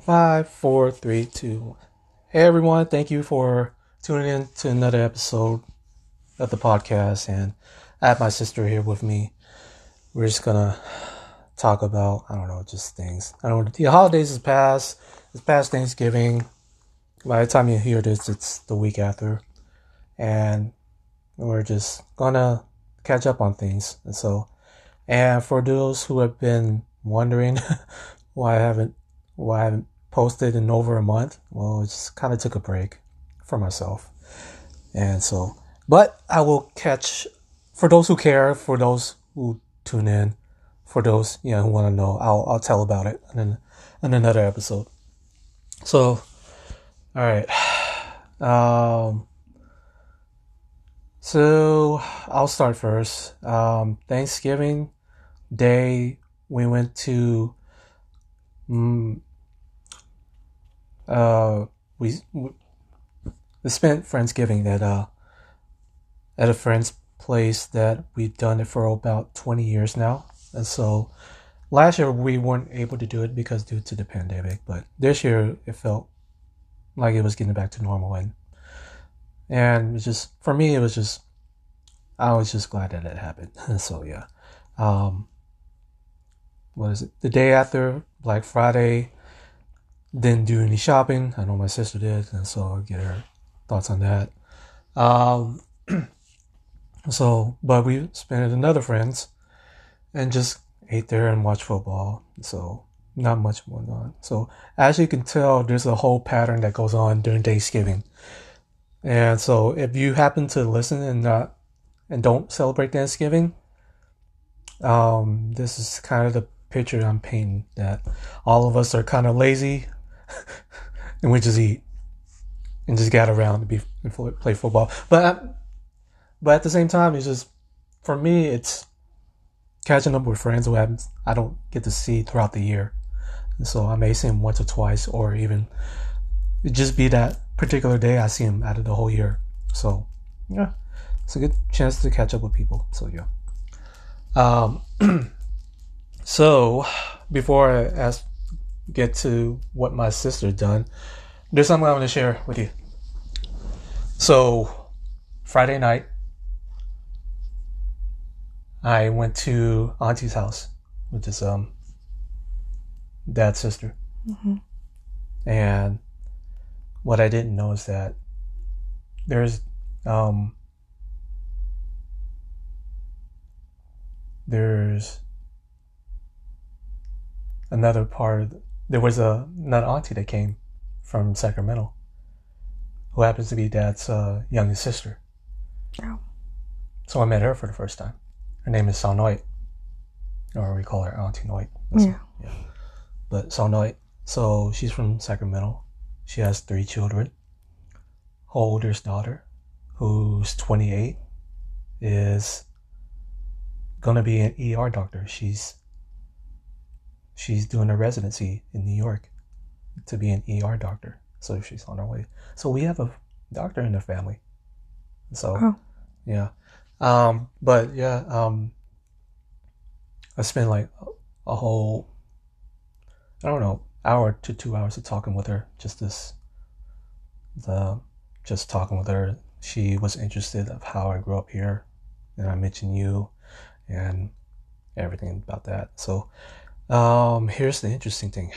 5, 4, 3, 2. Hey everyone, thank you for tuning in to another episode of the podcast, and I have my sister here with me. We're just gonna talk about, I don't know, just things. I don't know, the holidays is past. It's past Thanksgiving. By the time you hear this, it's the week after, and we're just gonna catch up on things. And so, and for those who have been wondering why I haven't posted in over a month, well, it just kind of took a break for myself. And so, but I will catch, for those who care, for those who tune in, for those, you know, who want to know, I'll tell about it in another episode. So, all right. So I'll start first. Thanksgiving Day, we went to we spent Friendsgiving at a friend's place that we've done it for about 20 years now. And so last year we weren't able to do it because due to the pandemic, but this year it felt like it was getting back to normal, and it's just, for me, it was just, I was just glad that it happened. So yeah, what is it? The day after Black Friday, didn't do any shopping. I know my sister did, and so I'll get her thoughts on that. So, but we spent it in other friends and just ate there and watched football. So not much going on. So as you can tell, there's a whole pattern that goes on during Thanksgiving. And so if you happen to listen and not, and don't celebrate Thanksgiving, this is kind of the picture I'm painting, that all of us are kind of lazy and we just eat and just gather around to play football. But at the same time, it's just, for me, it's catching up with friends who I don't get to see throughout the year. And so I may see them once or twice, or even it just be that particular day I see them out of the whole year. So yeah, it's a good chance to catch up with people. So yeah. So before I get to what my sister done, there's something I want to share with you. So Friday night, I went to Auntie's house, which is Dad's sister. Mm-hmm. And what I didn't know is that there's another part. There was another auntie that came from Sacramento, who happens to be Dad's youngest sister. Oh. So I met her for the first time. Her name is Sao Noy, or we call her Auntie Noy. Yeah. Yeah. But Sao Noy. So she's from Sacramento. She has 3 children. Her oldest daughter, who's 28, is gonna be an ER doctor. She's doing a residency in New York to be an ER doctor. So she's on her way. So we have a doctor in the family. So yeah. But yeah, I spent like a whole, I don't know, hour to 2 hours of talking with her. Just talking with her. She was interested of how I grew up here, and I mentioned you and everything about that. So, here's the interesting thing.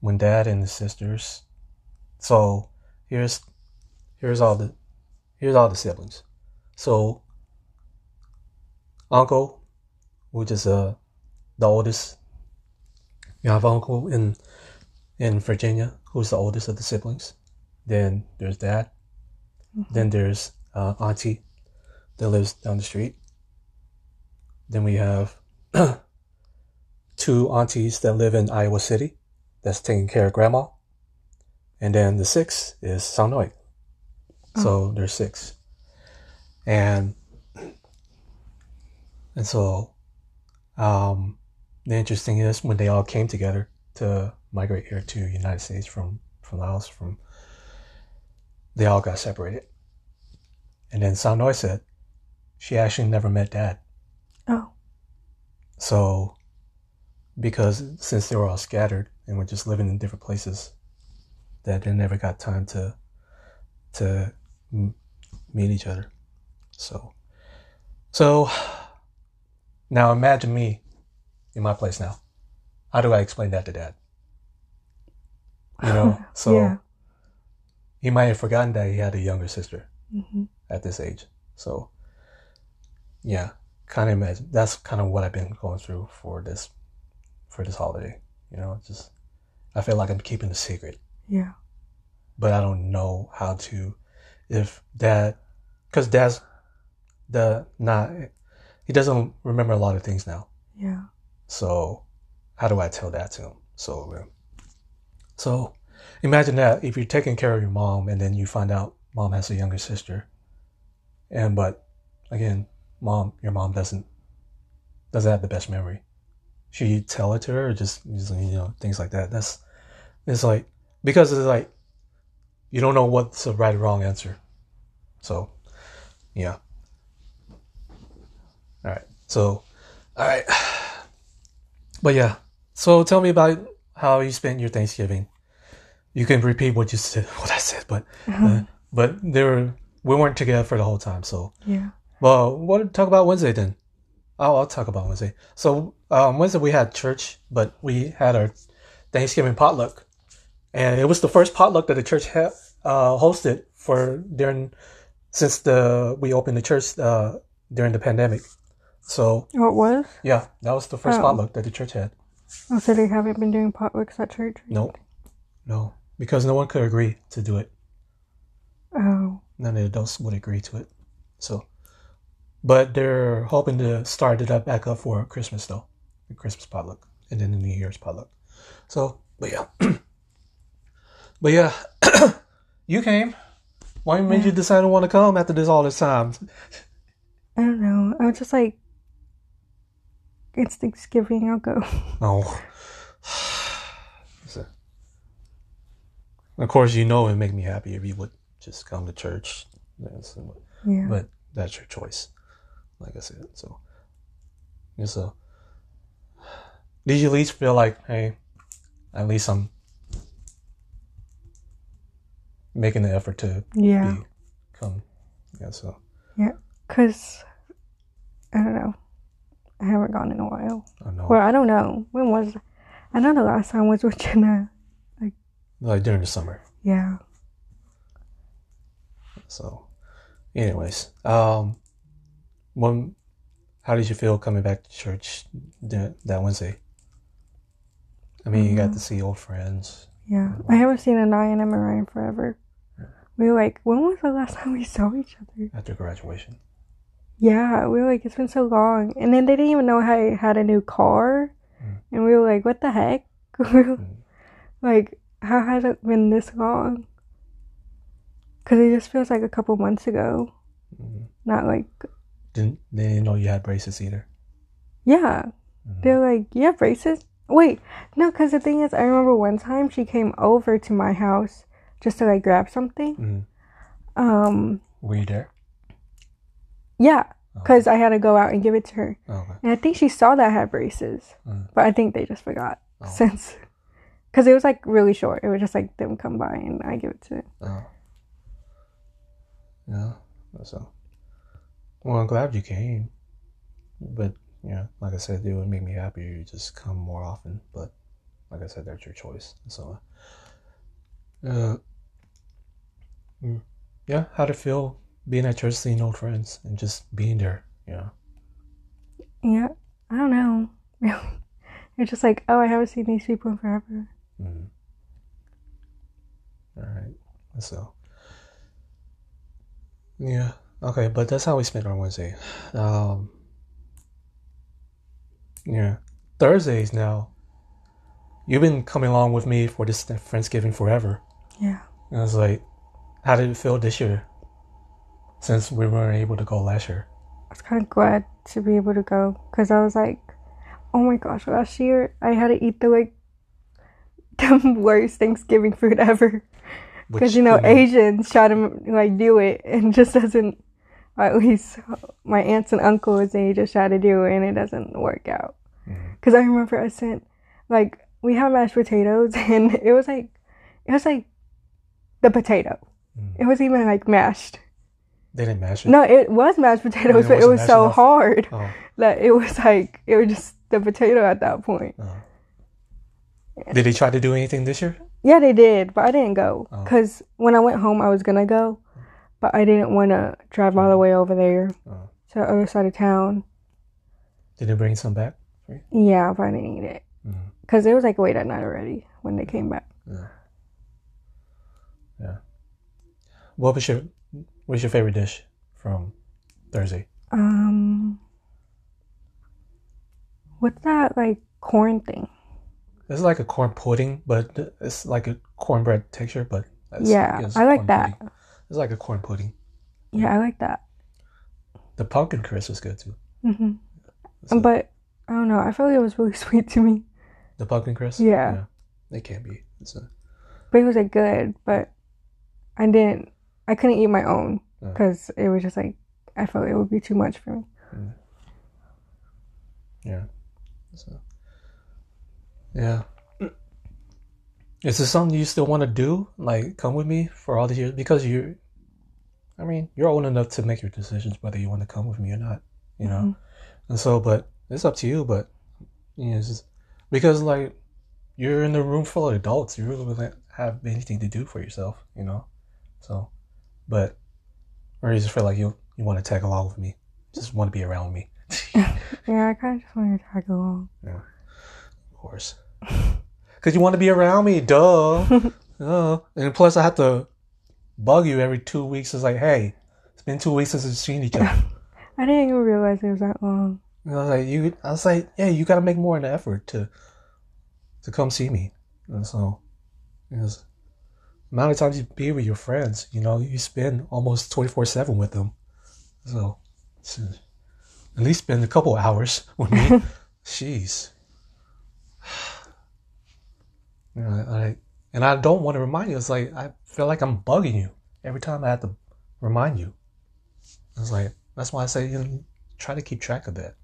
When Dad and his sisters, so here's all the siblings. So, uncle, which is the oldest. You have uncle in Virginia, who's the oldest of the siblings. Then there's Dad. Mm-hmm. Then there's Auntie, that lives down the street. Then we have 2 aunties that live in Iowa City, that's taking care of Grandma. And then the 6th is Sao Noy. Oh. So there's 6. And so, the interesting thing is when they all came together to migrate here to the United States from Laos, they all got separated. And then Sao Noy said she actually never met Dad. Oh. So because since they were all scattered and were just living in different places, that they never got time to meet each other. So now imagine me in my place now. How do I explain that to Dad? You know, so yeah. He might have forgotten that he had a younger sister at this age. So yeah, kind of imagine. That's kind of what I've been going through for this holiday. You know, just I feel like I'm keeping a secret. Yeah. But I don't know how to, if Dad, because Dad's he doesn't remember a lot of things now. Yeah. So how do I tell that to him? So imagine that if you're taking care of your mom and then you find out mom has a younger sister, but again, your mom doesn't have the best memory. Should you tell it to her, or just you know, things like that? Because it's like, you don't know what's the right or wrong answer. So, yeah. All right. But yeah. So tell me about how you spent your Thanksgiving. You can repeat what you said, what I said, but we weren't together for the whole time. So yeah. Well, talk about Wednesday then. Oh, I'll talk about Wednesday. So Wednesday we had church, but we had our Thanksgiving potluck. And it was the first potluck that the church had hosted since we opened the church during the pandemic. So what was? Yeah, that was the first potluck that the church had. Oh, so they haven't been doing potlucks at church? No, because no one could agree to do it. Oh. None of the adults would agree to it. So, but they're hoping to start it up back up for Christmas though, the Christmas potluck, and then the New Year's potluck. So, but yeah. But yeah, you came. Why made you decide to want to come after all this time? I don't know. I was just like, it's Thanksgiving, I'll go. Oh. Of course, you know it would make me happy if you would just come to church. Yeah. But that's your choice, like I said. So, did you at least feel like, hey, at least I'm making the effort to come. Yeah, so. Yeah, because, I don't know. I haven't gone in a while. I know. Well, I don't know. When was it? I know the last time was with Jenna. Like during the summer. Yeah. So, anyways. How did you feel coming back to church that Wednesday? I mean, you got to see old friends. Yeah, I haven't seen Anaya and Emma Ryan forever. Yeah. We were like, when was the last time we saw each other? After graduation. Yeah, we were like, it's been so long. And then they didn't even know I had a new car. Mm. And we were like, what the heck? Like, how has it been this long? Because it just feels like a couple months ago. Mm. Not like... They didn't know you had braces either? Yeah. Mm-hmm. They're like, you have braces? Wait, no, because the thing is, I remember one time she came over to my house just to, like, grab something. Mm. Were you there? Yeah, because I had to go out and give it to her. Oh, okay. And I think she saw that I had braces, but I think they just forgot since. Because it was, like, really short. It was just, like, them come by and I give it to them. Oh. Yeah, so. Well, I'm glad you came, but... Yeah, like I said, it would make me happy if you just come more often. But like I said, that's your choice. So, yeah, how to feel being at church, seeing old friends, and just being there. Yeah. Yeah, I don't know. Really, it's just like, oh, I haven't seen these people in forever. Mm-hmm. All right. So, yeah, okay, but that's how we spent our Wednesday. Yeah, Thursdays now. You've been coming along with me for this Friendsgiving forever. Yeah. And I was like, how did it feel this year? Since we weren't able to go last year. I was kind of glad to be able to go because I was like, oh my gosh, last year I had to eat the worst Thanksgiving food ever. Because Asians try to do it and just doesn't. At least my aunts and uncles, they just try to do it and it doesn't work out. Because I remember I sent like, we had mashed potatoes, and it was like the potato. It wasn't even like mashed. They didn't mash it? No, it was mashed potatoes, but it was so enough. Hard that it was just the potato at that point. Yeah. Did they try to do anything this year? Yeah, they did, but I didn't go. Because when I went home, I was going to go, but I didn't want to drive all the way over there to the other side of town. Did they bring some back? Yeah, but I didn't eat it. Because it was like late at night already when they came back. Yeah. What's your favorite dish from Thursday? What's that like corn thing? It's like a corn pudding, but it's like a cornbread texture. But I like that. Pudding. It's like a corn pudding. Yeah, I like that. The pumpkin crisp is good too. So, but I don't know. I feel like it was really sweet to me. The pumpkin crisp. Yeah. It can be. But it was like good, but I couldn't eat my own because it was just like, I felt it would be too much for me. Yeah. Is this something you still want to do? Like, come with me for all these years? Because you're old enough to make your decisions whether you want to come with me or not, you know? And so, but it's up to you, but, it's just, because like, you're in a room full of adults, you really don't have anything to do for yourself, So. But I just feel like you want to tag along with me. Just want to be around me. I kind of just want to tag along. Yeah, of course. Because you want to be around me, duh. And plus I have to bug you every 2 weeks. It's like, hey, it's been 2 weeks since we've seen each other. I didn't even realize it was that long. And I was like, yeah, you got to make more of an effort to come see me. And so, the amount of times you be with your friends, you spend almost 24/7 with them. So, at least spend a couple hours with me. Jeez. And I don't want to remind you. It's like, I feel like I'm bugging you every time I have to remind you. It's like, that's why I say, try to keep track of that.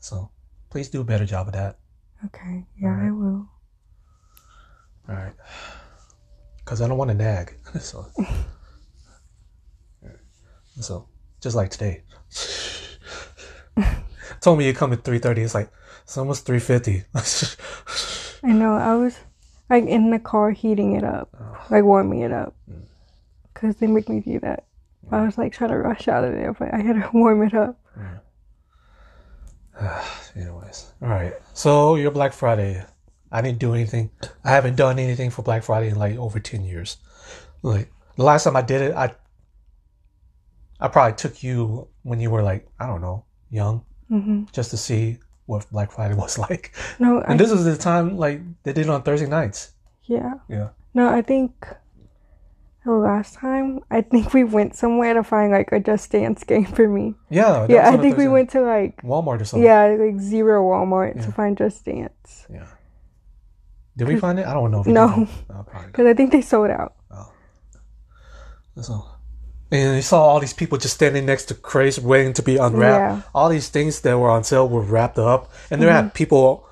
So, please do a better job of that. Okay. Yeah, I will. All right. Because I don't want to nag. So just like today. Told me you come at 3:30. It's like, it's almost 3:50. I know. I was like in the car heating it up. Like warming it up. Because they make me do that. I was like trying to rush out of there, but I had to warm it up. Anyways. Alright. So your Black Friday. I didn't do anything. I haven't done anything for Black Friday in like over 10 years. Like the last time I did it, I probably took you when you were like, I don't know, young, just to see what Black Friday was like. No, and this was the time like they did it on Thursday nights. Yeah. Yeah. No, I think the last time we went somewhere to find like a Just Dance game for me. Yeah. Yeah. I think we went to like Walmart or something. Yeah, like Zero Walmart to find Just Dance. Yeah. Did we find it? I don't know. No, because I think they sold out. Oh. So, and you saw all these people just standing next to crates waiting to be unwrapped. Yeah. All these things that were on sale were wrapped up, and there had people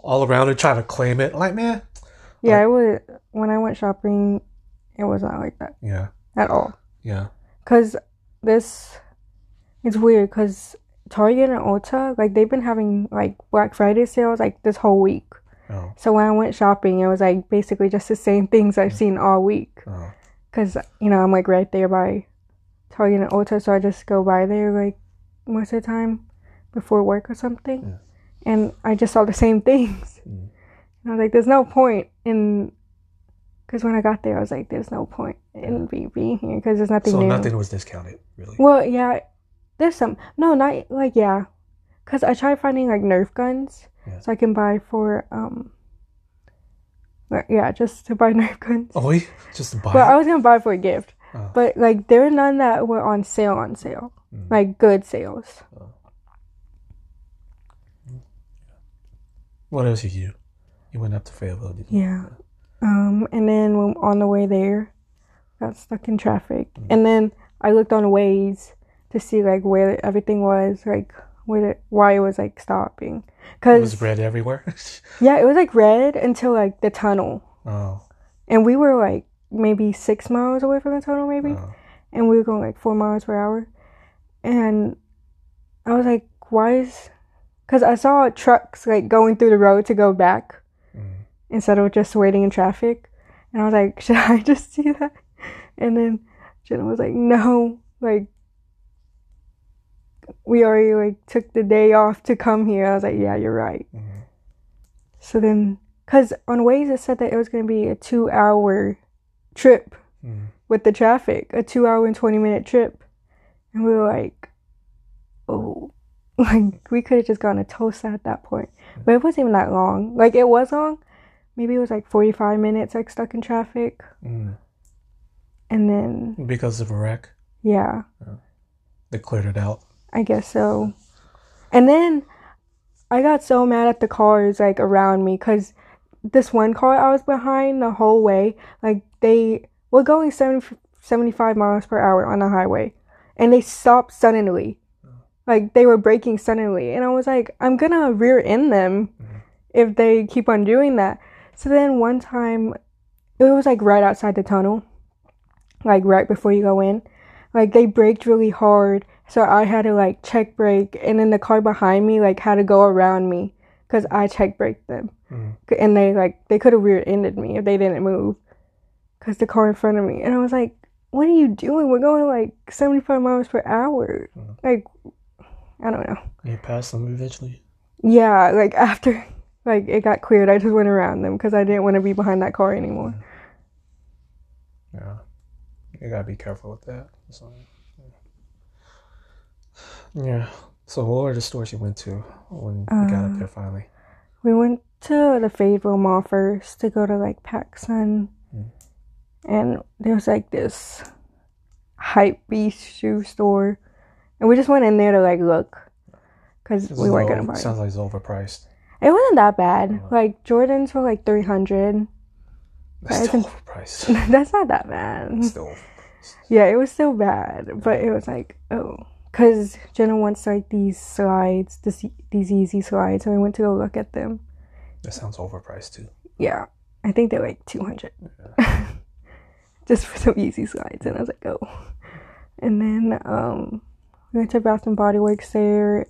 all around it trying to claim it. Like, man. Yeah, it was when I went shopping. It was not like that. Yeah. At all. Yeah. Because it's weird because Target and Ulta, like they've been having like Black Friday sales like this whole week. Oh. So when I went shopping, it was like basically just the same things I've seen all week. Because, I'm like right there by Target and Ulta. So I just go by there like most of the time before work or something. Yeah. And I just saw the same things. And I was like, there's no point in... Because when I got there, I was like, there's no point in being here because there's nothing new. So nothing was discounted, really? Well, yeah. There's some... No, not like, yeah. Because I tried finding like Nerf guns. Yeah. So I can buy for, just to buy Nerf guns. Oh, just to buy? But I was going to buy for a gift. Oh. But, like, there were none that were on sale. Like, good sales. Oh. What else did you do? You went up to Fayetteville, didn't you? Yeah. And then on the way there, got stuck in traffic. And then I looked on Waze to see, like, where everything was, like, why it was, like, stopping. Cause it was red everywhere? Yeah, it was like red until like the tunnel. Oh. And we were like maybe 6 miles away from the tunnel maybe. Oh. And we were going like 4 miles per hour. And I was like, why is... Because I saw trucks like going through the road to go back instead of just waiting in traffic. And I was like, should I just see that? And then Jenna was like, no, like, we already like took the day off to come here. I was like, yeah, you're right. Mm-hmm. So then, because on Waze it said that it was going to be a 2-hour trip with the traffic, a 2-hour and 20-minute trip. And we were like, oh, like we could have just gone to Tulsa at that point. Mm-hmm. But it wasn't even that long. Like it was long. Maybe it was like 45 minutes like stuck in traffic. Mm. And then... Because of a wreck? Yeah. They cleared it out. I guess so. And then I got so mad at the cars like around me because this one car I was behind the whole way, like they were going 75 miles per hour on the highway and they stopped suddenly. Like they were braking suddenly. And I was like, I'm going to rear end them if they keep on doing that. So then one time, it was like right outside the tunnel, like right before you go in, like they braked really hard. So I had to like check brake, and then the car behind me like had to go around me because I check braked them. And they could have rear ended me if they didn't move because the car in front of me. And I was like, what are you doing? We're going like 75 miles per hour. Like, I don't know. You passed them eventually? Yeah, like after... Like, it got cleared. I just went around them because I didn't want to be behind that car anymore. Yeah. You got to be careful with that. So, yeah. So, what were the stores you went to when you got up there finally? We went to the Fayetteville Mall first to go to, like, PacSun. And there was, like, this hype beast shoe store. And we just went in there to, like, look because we weren't going to buy it. Sounds like it's overpriced. It wasn't that bad. Like, Jordans were like $300. That's still overpriced. That's not that bad. It's still overpriced. Yeah, it was still bad. Yeah. But it was like, oh. Because Jenna wants like these slides, these easy slides. So we went to go look at them. That sounds overpriced too. Yeah. I think they're like $200. Yeah. Just for some easy slides. And I was like, oh. And then we went to Bath and Body Works there.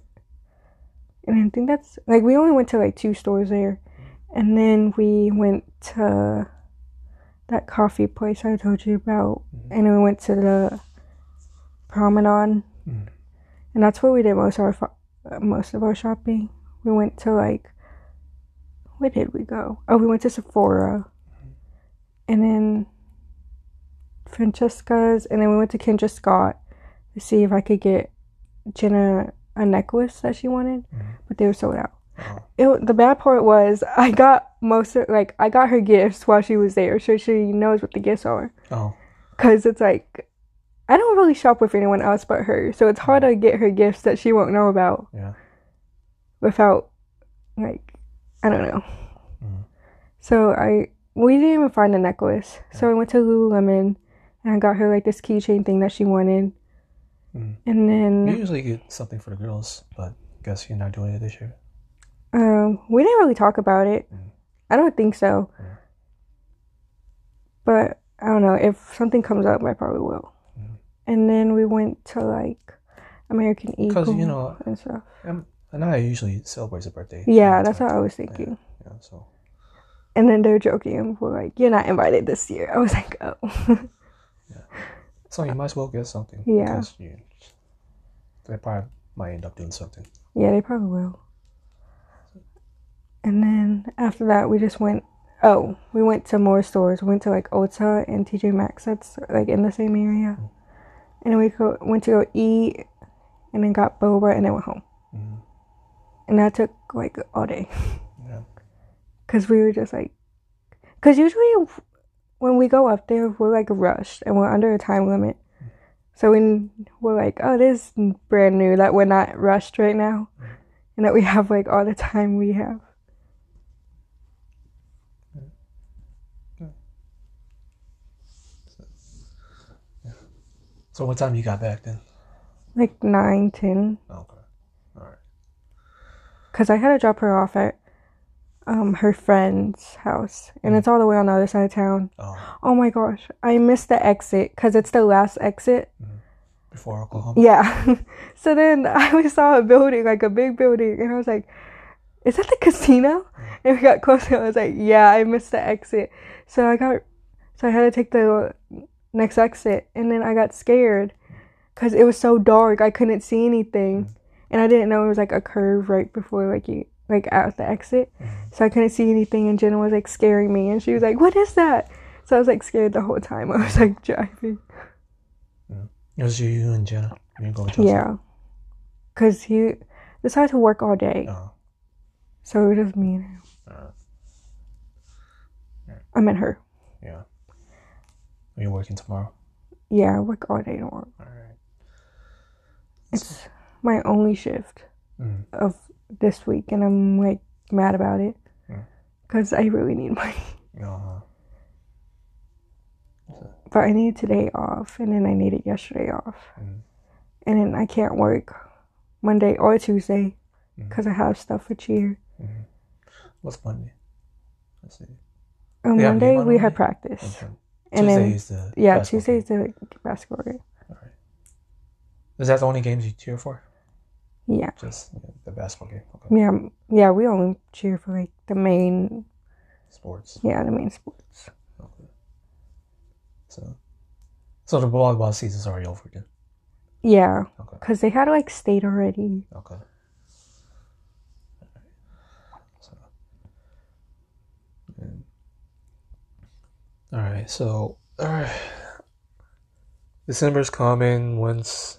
And I think that's... Like, we only went to, like, 2 stores there. And then we went to that coffee place I told you about. And then we went to the Promenade. And that's where we did most of our shopping. We went to, like... Where did we go? Oh, we went to Sephora. And then Francesca's. And then we went to Kendra Scott to see if I could get Jenna... a necklace that she wanted, but they were sold out. The bad part was I got I got her gifts while she was there, so she knows what the gifts are. Oh, because it's like I don't really shop with anyone else but her, so it's hard to get her gifts that she won't know about. Yeah, without like I don't know. So we didn't even find the necklace, so I went to Lululemon and I got her like this keychain thing that she wanted. And then you usually get something for the girls, but I guess you're not doing it this year. We didn't really talk about it. I don't think so. But I don't know, if something comes up I probably will. And then we went to like American Eagle, because you know, and stuff. Anaya usually celebrates her birthday. Yeah, that's what I was thinking. Yeah, so. And then they're joking, we're like, you're not invited this year. I was like, oh. Yeah. So you might as well get something. Yeah. They probably might end up doing something. Yeah, they probably will. And then after that, we just went... Oh, we went to more stores. We went to, like, Ulta and TJ Maxx. That's, like, in the same area. And then we went to go eat and then got boba and then went home. And that took, like, all day. Yeah. Because we were just, like... Because usually... When we go up there, we're, like, rushed, and we're under a time limit. So when we're like, oh, this is brand new, that we're not rushed right now, and that we have, like, all the time we have. So what time you got back then? Like 9, 10. Okay. All right. because I had to drop her off at her friend's house, and it's all the way on the other side of town. Oh my gosh, I missed the exit because it's the last exit before Oklahoma. Yeah. So then I saw a building, like a big building, and I was like, is that the casino? And we got closer, and I was like, yeah, I missed the exit. So I had to take the next exit, and then I got scared because it was so dark, I couldn't see anything. And I didn't know it was like a curve right before like out the exit. So I couldn't see anything, and Jenna was like scaring me, and she was like, what is that? So I was like scared the whole time I was like driving. It was you and Jenna. Yeah, because he decided to work all day. So it was just me and him. I meant her. Yeah. Are you working tomorrow? Yeah, I work all day tomorrow. All right. It's my only shift of this week, and I'm like mad about it because I really need money. But I needed today off, and then I needed yesterday off, and then I can't work Monday or Tuesday because I have stuff for cheer. What's Monday? Let's see. On Monday we had practice, and then Tuesday is the basketball game. Is that the only games you cheer for? Yeah. Just the basketball game. Okay. Yeah, we only cheer for like the main sports. Yeah, the main sports. Okay. So the volleyball season's already over again. Yeah. Okay. Because they had like state already. Okay. All right. December's coming once.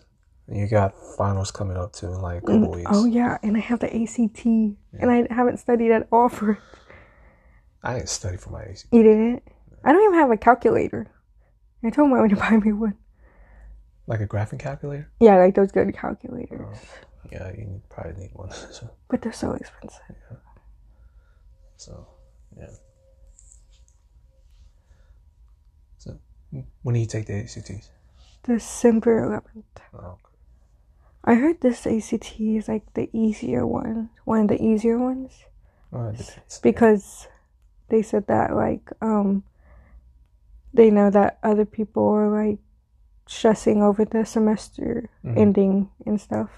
You got finals coming up too in like a couple weeks. Oh yeah, and I have the ACT, and I haven't studied at all for it. I didn't study for my ACT. You didn't? No. I don't even have a calculator. I told my mom to buy me one. Like a graphing calculator? Yeah, like those good calculators. Yeah, you probably need one. But they're so expensive. Yeah. So, yeah. So, when do you take the ACTs? December 11th. Oh. I heard this ACT is like the easier one, one of the easier ones, because they said that like they know that other people are like stressing over the semester ending and stuff.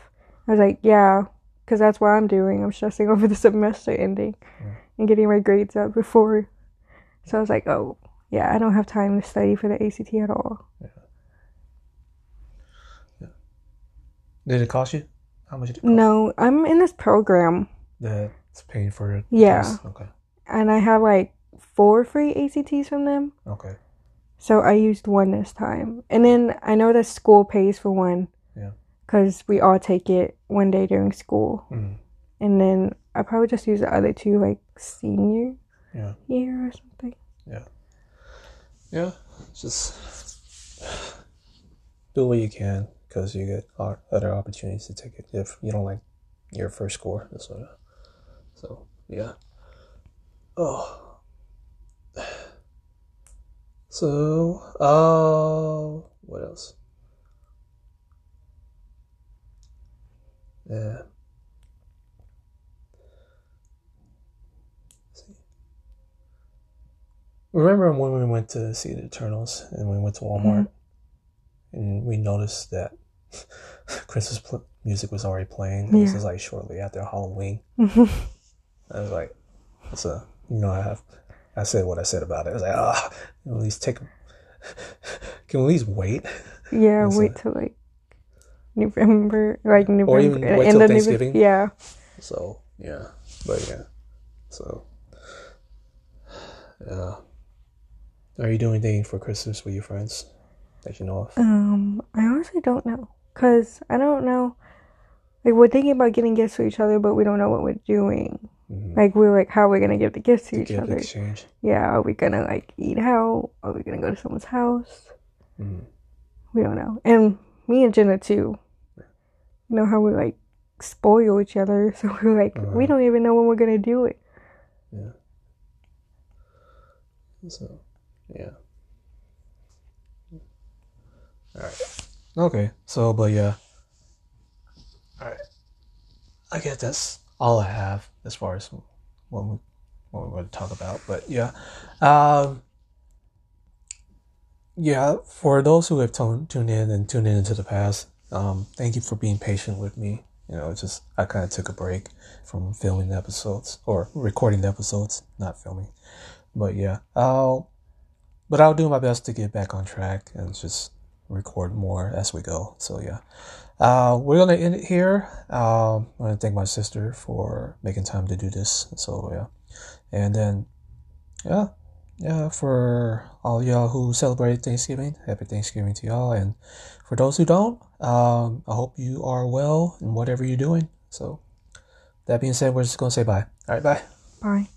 I was like, yeah, because that's what I'm doing. I'm stressing over the semester ending and getting my grades up before. So I was like, oh yeah, I don't have time to study for the ACT at all. Yeah. Did it cost you? How much did it cost? No, I'm in this program that's paying for it. Yeah. Test. Okay. And I have like 4 free ACTs from them. Okay. So I used one this time, and then I know the school pays for one. Yeah. Because we all take it one day during school, and then I probably just use the other 2 like senior year or something. Yeah. Yeah. Just do what you can, because you get other opportunities to take it if you don't like your first score. So, yeah. What else? Yeah. Let's see. Remember when we went to see the Eternals and we went to Walmart and we noticed that Christmas music was already playing. This is like shortly after Halloween. I was like, I said what I said about it. I was like, at least can we at least wait? Yeah, wait till like November, or even wait till Thanksgiving. Yeah. So yeah, but yeah, so yeah. Are you doing anything for Christmas with your friends that you know of? I honestly don't know. Because I don't know, we're thinking about getting gifts for each other, but we don't know what we're doing. We're like, how are we going to give the gifts to each other? Exchange. Yeah, are we going to, eat out? Are we going to go to someone's house? We don't know. And me and Jenna, too. You know how we, spoil each other? So we're like, we don't even know when we're going to do it. Yeah. So, yeah. All right. Okay, but yeah. All right. I guess that's all I have as far as what we want to talk about. But yeah, for those who have tuned in into the past, thank you for being patient with me. You know, it's just, I kind of took a break from filming the episodes, or recording the episodes, not filming. But yeah, I'll do my best to get back on track and just record more as we go. So yeah, we're going to end it here. I want to thank my sister for making time to do this. So yeah. And then, yeah, for all y'all who celebrate Thanksgiving, happy Thanksgiving to y'all. And for those who don't, I hope you are well in whatever you're doing. So that being said, we're just going to say bye. All right, bye. Bye.